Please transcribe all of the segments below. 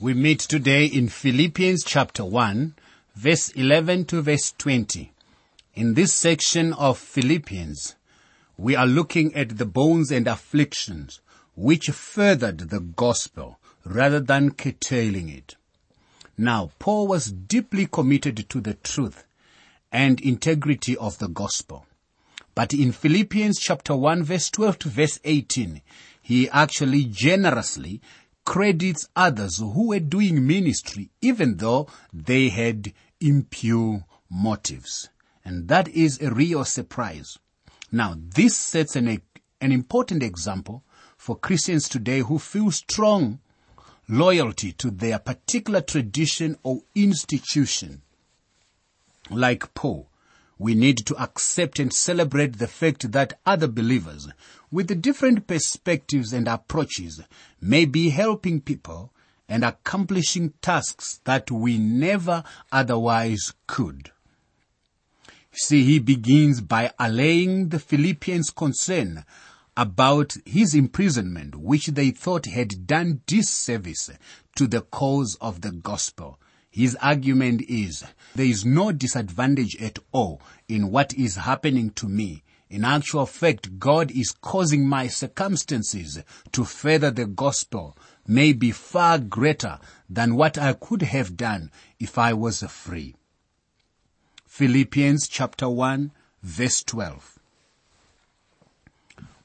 We meet today in Philippians chapter 1, verse 11 to verse 20. In this section of Philippians, we are looking at the bonds and afflictions which furthered the gospel rather than curtailing it. Now, Paul was deeply committed to the truth and integrity of the gospel. But in Philippians chapter 1, verse 12 to verse 18, he actually generously credits others who were doing ministry, even though they had impure motives. And that is a real surprise. Now, this sets an important example for Christians today who feel strong loyalty to their particular tradition or institution. Like Paul, we need to accept and celebrate the fact that other believers with different perspectives and approaches may be helping people and accomplishing tasks that we never otherwise could. See, he begins by allaying the Philippians' concern about his imprisonment, which they thought had done disservice to the cause of the gospel. His argument is, there is no disadvantage at all in what is happening to me. In actual fact, God is causing my circumstances to further the gospel, may be far greater than what I could have done if I was free. Philippians chapter 1, verse 12.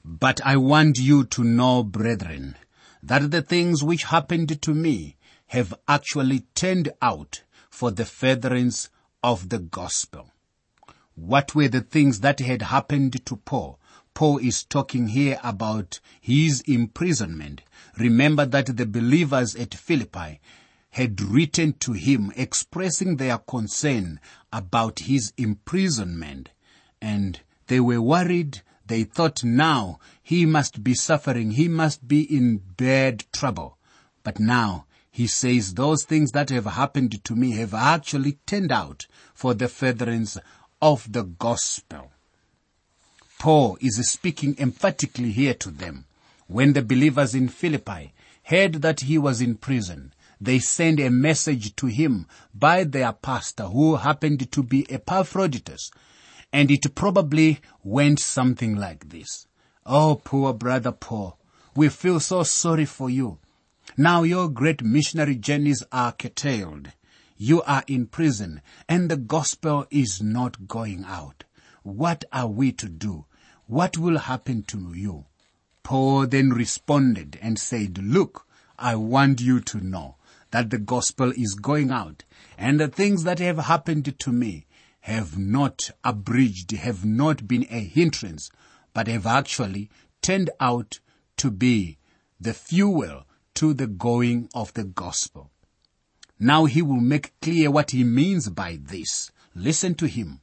But I want you to know, brethren, that the things which happened to me have actually turned out for the furtherance of the gospel. What were the things that had happened to Paul? Paul is talking here about his imprisonment. Remember that the believers at Philippi had written to him expressing their concern about his imprisonment, and they were worried. They thought now he must be suffering, he must be in bad trouble. But now he says those things that have happened to me have actually turned out for the furtherance of the gospel. Paul is speaking emphatically here to them. When the believers in Philippi heard that he was in prison, they sent a message to him by their pastor, who happened to be Epaphroditus. And it probably went something like this. Oh, poor brother Paul, we feel so sorry for you. Now your great missionary journeys are curtailed. You are in prison, and the gospel is not going out. What are we to do? What will happen to you? Paul then responded and said, look, I want you to know that the gospel is going out, and the things that have happened to me have not abridged, have not been a hindrance, but have actually turned out to be the fuel to the going of the gospel. Now he will make clear what he means by this. Listen to him.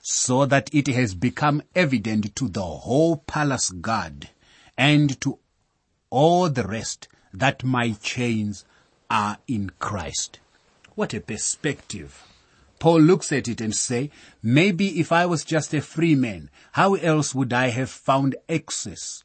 So that it has become evident to the whole palace guard and to all the rest that my chains are in Christ. What a perspective. Paul looks at it and say, maybe if I was just a free man, how else would I have found access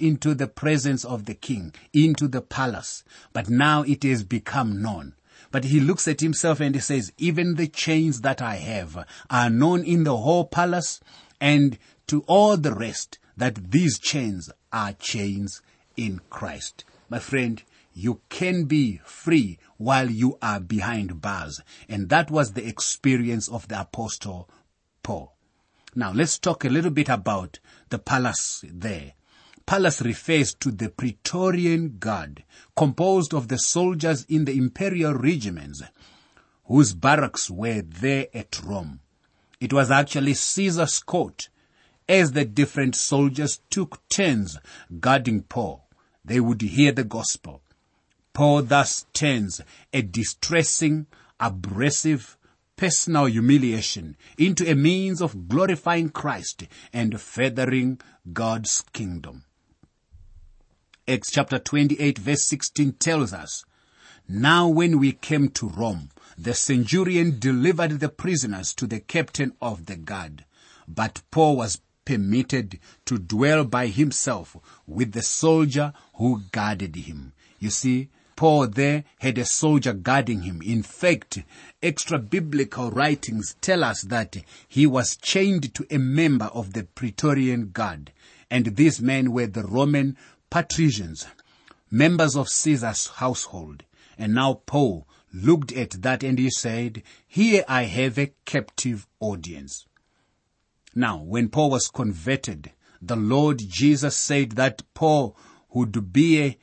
into the presence of the king, into the palace? But now it has become known. But he looks at himself and he says, even the chains that I have are known in the whole palace and to all the rest that these chains are chains in Christ. My friend, you can be free while you are behind bars. And that was the experience of the Apostle Paul. Now let's talk a little bit about the palace there. Palace refers to the Praetorian guard, composed of the soldiers in the imperial regiments, whose barracks were there at Rome. It was actually Caesar's court, as the different soldiers took turns guarding Paul. They would hear the gospel. Paul thus turns a distressing, abrasive, personal humiliation into a means of glorifying Christ and furthering God's kingdom. Acts chapter 28 verse 16 tells us, now when we came to Rome, the centurion delivered the prisoners to the captain of the guard, but Paul was permitted to dwell by himself with the soldier who guarded him. You see, Paul there had a soldier guarding him. In fact, extra-biblical writings tell us that he was chained to a member of the Praetorian guard, and these men were the Roman Patricians, members of Caesar's household. And now Paul looked at that and he said, "Here I have a captive audience." Now, when Paul was converted, the Lord Jesus said that Paul would bear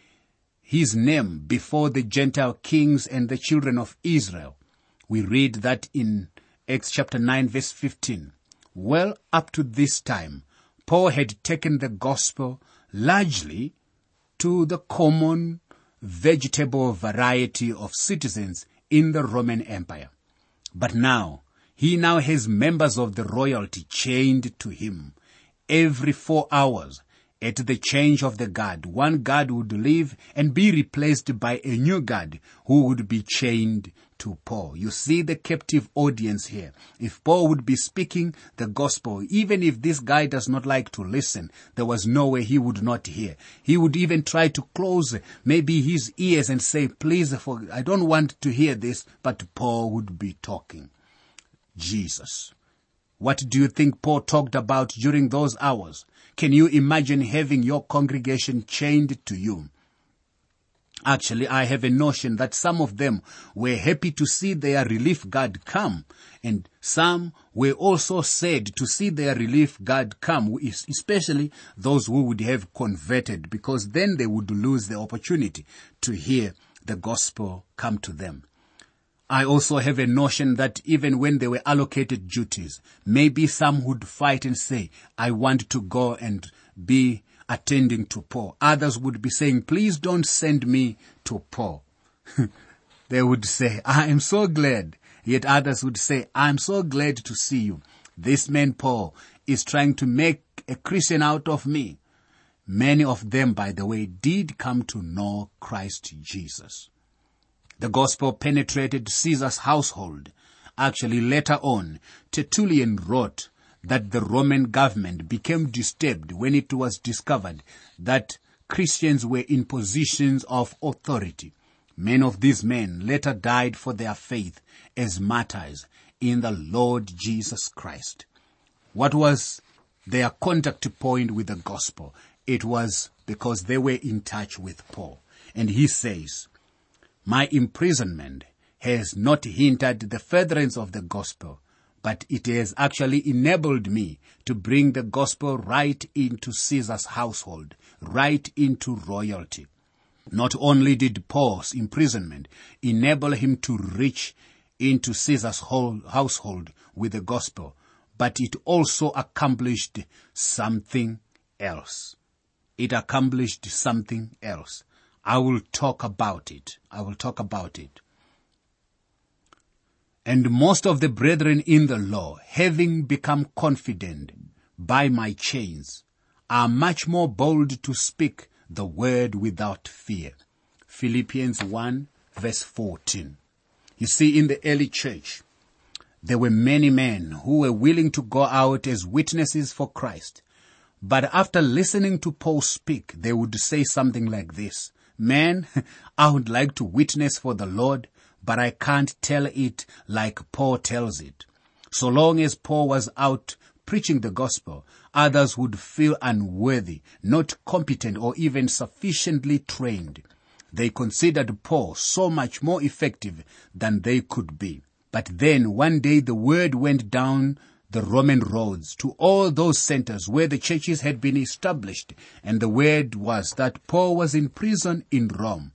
his name before the Gentile kings and the children of Israel. We read that in Acts chapter 9 verse 15. Well, up to this time, Paul had taken the gospel largely to the common vegetable variety of citizens in the Roman Empire. But now, he now has members of the royalty chained to him. Every 4 hours, at the change of the guard, one guard would leave and be replaced by a new guard who would be chained to Paul. You see the captive audience here. If Paul would be speaking the gospel, even if this guy does not like to listen, there was no way he would not hear. He would even try to close maybe his ears and say, "Please, I don't want to hear this," but Paul would be talking. Jesus. What do you think Paul talked about during those hours? Can you imagine having your congregation chained to you? Actually, I have a notion that some of them were happy to see their relief guard come, and some were also sad to see their relief guard come, especially those who would have converted, because then they would lose the opportunity to hear the gospel come to them. I also have a notion that even when they were allocated duties, maybe some would fight and say, "I want to go and be attending to Paul." Others would be saying, "Please don't send me to Paul." They would say, "I am so glad." Yet others would say, "I am so glad to see you. This man Paul is trying to make a Christian out of me." Many of them, by the way, did come to know Christ Jesus. The gospel penetrated Caesar's household. Actually, later on, Tertullian wrote that the Roman government became disturbed when it was discovered that Christians were in positions of authority. Many of these men later died for their faith as martyrs in the Lord Jesus Christ. What was their contact point with the gospel? It was because they were in touch with Paul. And he says, "My imprisonment has not hindered the furtherance of the gospel, but it has actually enabled me to bring the gospel right into Caesar's household, right into royalty." Not only did Paul's imprisonment enable him to reach into Caesar's whole household with the gospel, but it also accomplished something else. It accomplished something else. I will talk about it. "And most of the brethren in the law, having become confident by my chains, are much more bold to speak the word without fear." Philippians 1 verse 14. You see, in the early church, there were many men who were willing to go out as witnesses for Christ. But after listening to Paul speak, they would say something like this: "Man, I would like to witness for the Lord, but I can't tell it like Paul tells it." So long as Paul was out preaching the gospel, others would feel unworthy, not competent, or even sufficiently trained. They considered Paul so much more effective than they could be. But then one day the word went down the Roman roads to all those centers where the churches had been established, and the word was that Paul was in prison in Rome.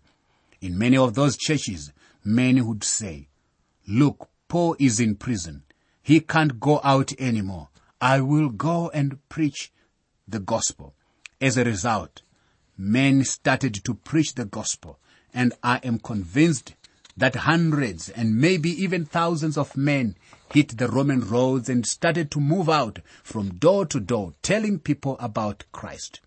In many of those churches, many would say, "Look, Paul is in prison. He can't go out anymore. I will go and preach the gospel." As a result, men started to preach the gospel, and I am convinced that hundreds and maybe even thousands of men hit the Roman roads and started to move out from door to door, telling people about Christ.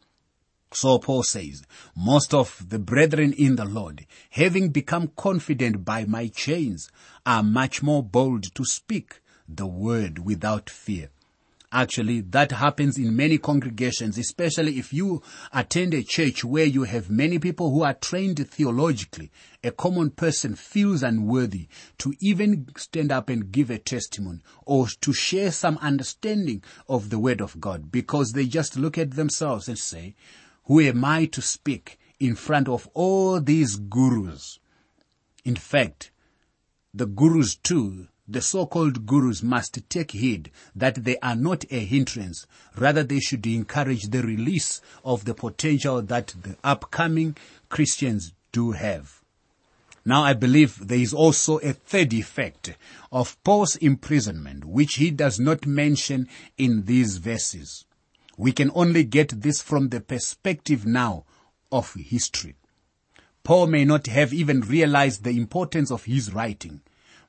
So Paul says, "Most of the brethren in the Lord, having become confident by my chains, are much more bold to speak the word without fear." Actually, that happens in many congregations, especially if you attend a church where you have many people who are trained theologically. A common person feels unworthy to even stand up and give a testimony or to share some understanding of the Word of God, because they just look at themselves and say, who am I to speak in front of all these gurus? In fact, the gurus too, the so-called gurus, must take heed that they are not a hindrance. Rather, they should encourage the release of the potential that the upcoming Christians do have. Now, I believe there is also a third effect of Paul's imprisonment, which he does not mention in these verses. We can only get this from the perspective now of history. Paul may not have even realized the importance of his writing,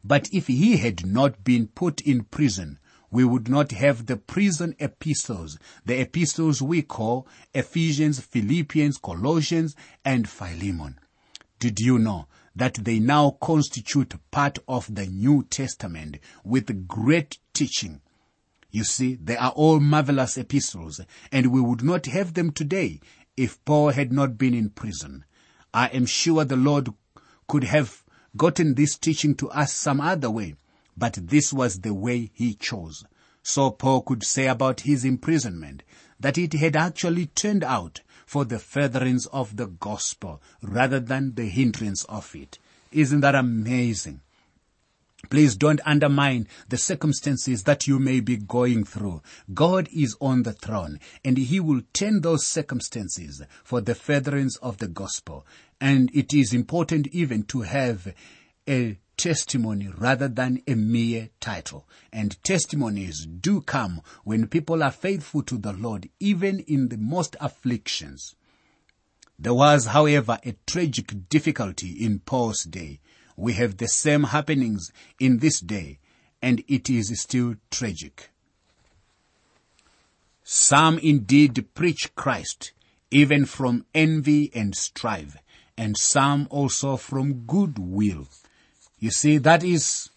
but if he had not been put in prison, we would not have the prison epistles, the epistles we call Ephesians, Philippians, Colossians, and Philemon. Did you know that they now constitute part of the New Testament with great teaching? You see, they are all marvelous epistles, and we would not have them today if Paul had not been in prison. I am sure the Lord could have gotten this teaching to us some other way, but this was the way he chose. So Paul could say about his imprisonment that it had actually turned out for the furtherance of the gospel rather than the hindrance of it. Isn't that amazing? Please don't undermine the circumstances that you may be going through. God is on the throne, and he will turn those circumstances for the furtherance of the gospel. And it is important even to have a testimony rather than a mere title. And testimonies do come when people are faithful to the Lord, even in the most afflictions. There was, however, a tragic difficulty in Paul's day. We have the same happenings in this day, and it is still tragic. Some indeed preach Christ, even from envy and strife, and some also from goodwill. You see, that is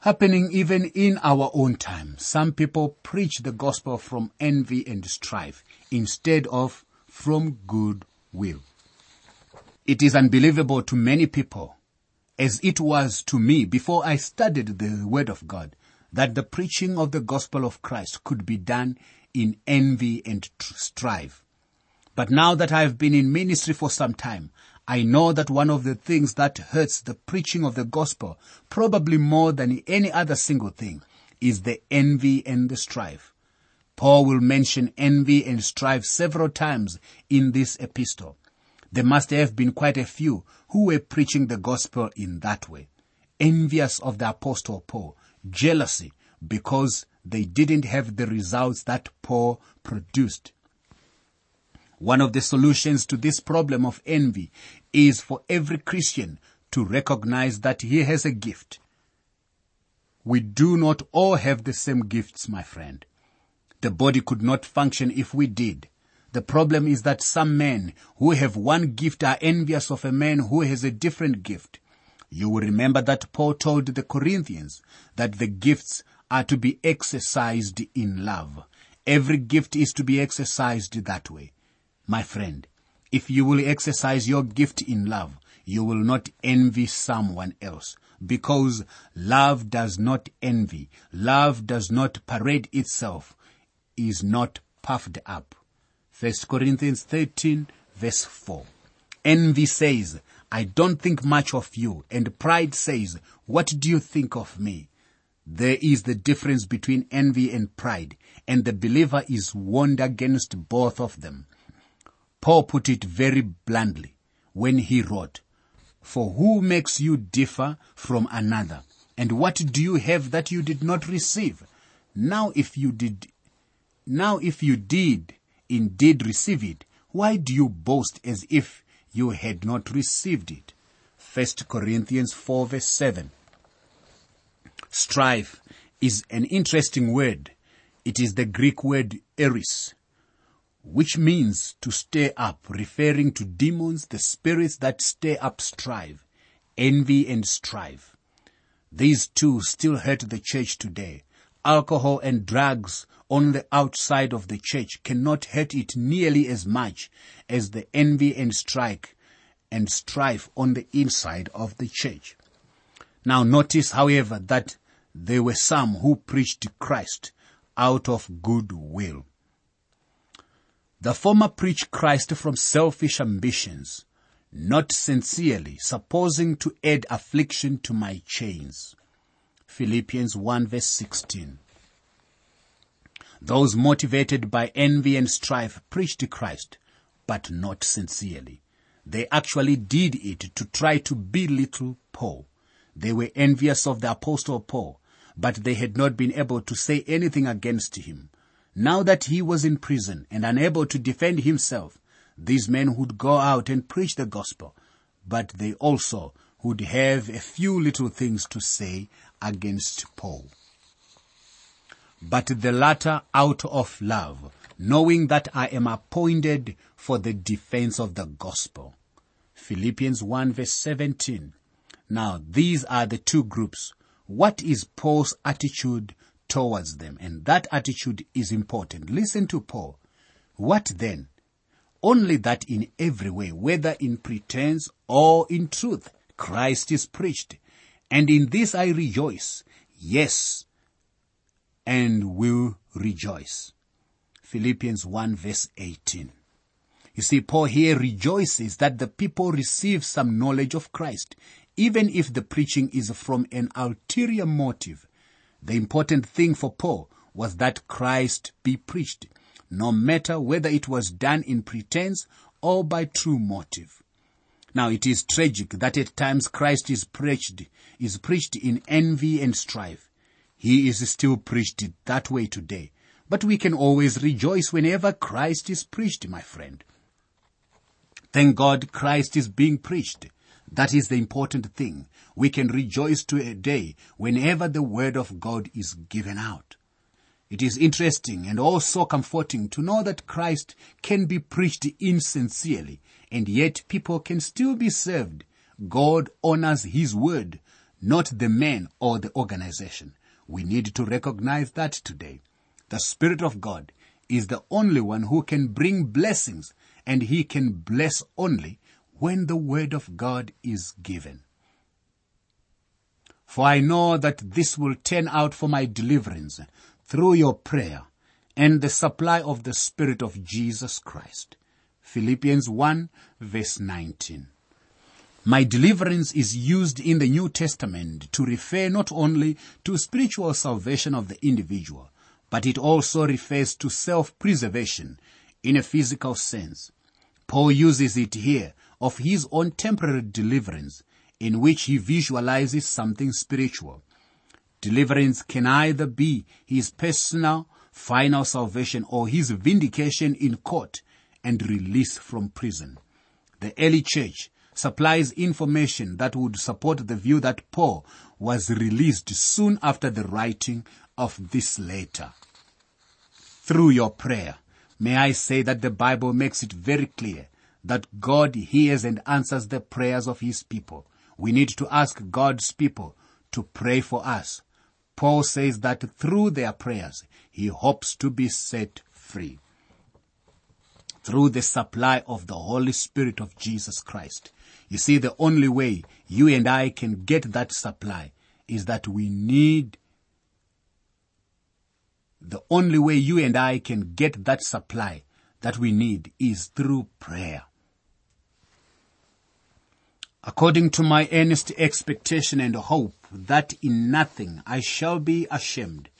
happening even in our own time. Some people preach the gospel from envy and strife instead of from goodwill. It is unbelievable to many people, as it was to me before I studied the Word of God, that the preaching of the gospel of Christ could be done in envy and strife. But now that I have been in ministry for some time, I know that one of the things that hurts the preaching of the gospel, probably more than any other single thing, is the envy and the strife. Paul will mention envy and strife several times in this epistle. There must have been quite a few who were preaching the gospel in that way. Envious of the Apostle Paul, jealousy because they didn't have the results that Paul produced. One of the solutions to this problem of envy is for every Christian to recognize that he has a gift. We do not all have the same gifts, my friend. The body could not function if we did. The problem is that some men who have one gift are envious of a man who has a different gift. You will remember that Paul told the Corinthians that the gifts are to be exercised in love. Every gift is to be exercised that way. My friend, if you will exercise your gift in love, you will not envy someone else, because love does not envy. Love does not parade itself, is not puffed up. 1 Corinthians 13, verse 4. Envy says, I don't think much of you. And pride says, what do you think of me? There is the difference between envy and pride, and the believer is warned against both of them. Paul put it very bluntly when he wrote, for who makes you differ from another? And what do you have that you did not receive? Now if you did indeed receive it, why do you boast as if you had not received it? 1 Corinthians 4 verse 7. Strife is an interesting word. It is the Greek word eris, which means to stir up, referring to demons, the spirits that stir up strife, envy and strife. These two still hurt the church today. Alcohol and drugs on the outside of the church cannot hurt it nearly as much as the envy and strife on the inside of the church. Now notice, however, that there were some who preached Christ out of goodwill. The former preached Christ from selfish ambitions, not sincerely, supposing to add affliction to my chains. Philippians 1 verse 16. Those motivated by envy and strife preached Christ, but not sincerely. They actually did it to try to belittle Paul. They were envious of the Apostle Paul, but they had not been able to say anything against him. Now that he was in prison and unable to defend himself, these men would go out and preach the gospel, but they also would have a few little things to say against Paul. But the latter out of love, knowing that I am appointed for the defense of the gospel. Philippians 1 verse 17. Now these are the two groups. What is Paul's attitude towards them? And that attitude is important. Listen to Paul. What then? Only that in every way, whether in pretense or in truth, Christ is preached, and in this I rejoice, yes, and will rejoice. Philippians 1 verse 18. You see, Paul here rejoices that the people receive some knowledge of Christ, even if the preaching is from an ulterior motive. The important thing for Paul was that Christ be preached, no matter whether it was done in pretense or by true motive. Now it is tragic that at times Christ is preached in envy and strife. He is still preached that way today. But we can always rejoice whenever Christ is preached, my friend. Thank God Christ is being preached. That is the important thing. We can rejoice today whenever the word of God is given out. It is interesting and also comforting to know that Christ can be preached insincerely, and yet people can still be saved. God honors his word, not the man or the organization. We need to recognize that today. The Spirit of God is the only one who can bring blessings, and he can bless only when the word of God is given. For I know that this will turn out for my deliverance, through your prayer and the supply of the Spirit of Jesus Christ. Philippians 1 verse 19. My deliverance is used in the New Testament to refer not only to spiritual salvation of the individual, but it also refers to self-preservation in a physical sense. Paul uses it here of his own temporary deliverance, in which he visualizes something spiritual. Deliverance can either be his personal, final salvation or his vindication in court and release from prison. The early church supplies information that would support the view that Paul was released soon after the writing of this letter. Through your prayer, may I say that the Bible makes it very clear that God hears and answers the prayers of his people. We need to ask God's people to pray for us. Paul says that through their prayers, he hopes to be set free. Through the supply of the Holy Spirit of Jesus Christ. You see, the only way you and I can get that supply is that we need is through prayer. According to my earnest expectation and hope, that in nothing I shall be ashamed,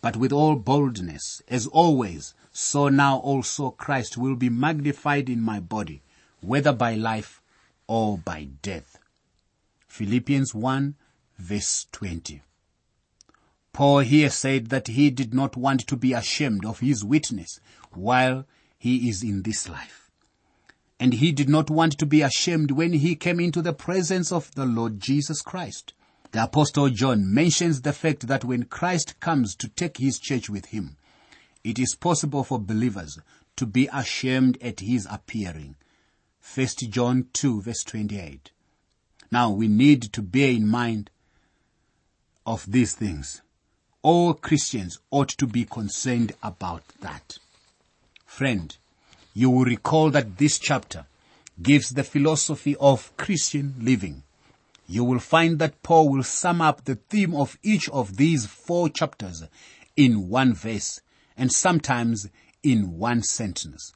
but with all boldness, as always, so now also Christ will be magnified in my body, whether by life or by death. Philippians 1 verse 20. Paul here said that he did not want to be ashamed of his witness while he is in this life. And he did not want to be ashamed when he came into the presence of the Lord Jesus Christ. The Apostle John mentions the fact that when Christ comes to take his church with him, it is possible for believers to be ashamed at his appearing. 1 John 2 verse 28. Now we need to bear in mind of these things. All Christians ought to be concerned about that. Friend, you will recall that this chapter gives the philosophy of Christian living. You will find that Paul will sum up the theme of each of these 4 chapters in one verse and sometimes in one sentence.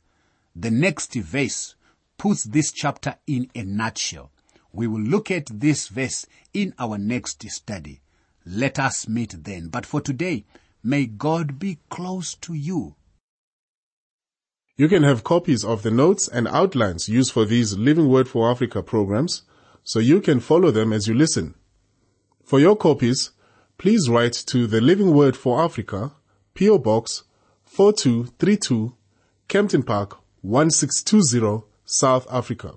The next verse puts this chapter in a nutshell. We will look at this verse in our next study. Let us meet then. But for today, may God be close to you. You can have copies of the notes and outlines used for these Living Word for Africa programs, so you can follow them as you listen. For your copies, please write to the Living Word for Africa, P.O. Box 4232, Kempton Park 1620, South Africa.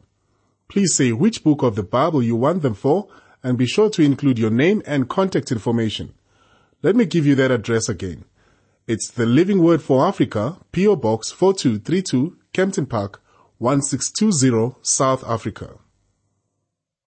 Please say which book of the Bible you want them for, and be sure to include your name and contact information. Let me give you that address again. It's the Living Word for Africa, P.O. Box 4232, Kempton Park, 1620, South Africa.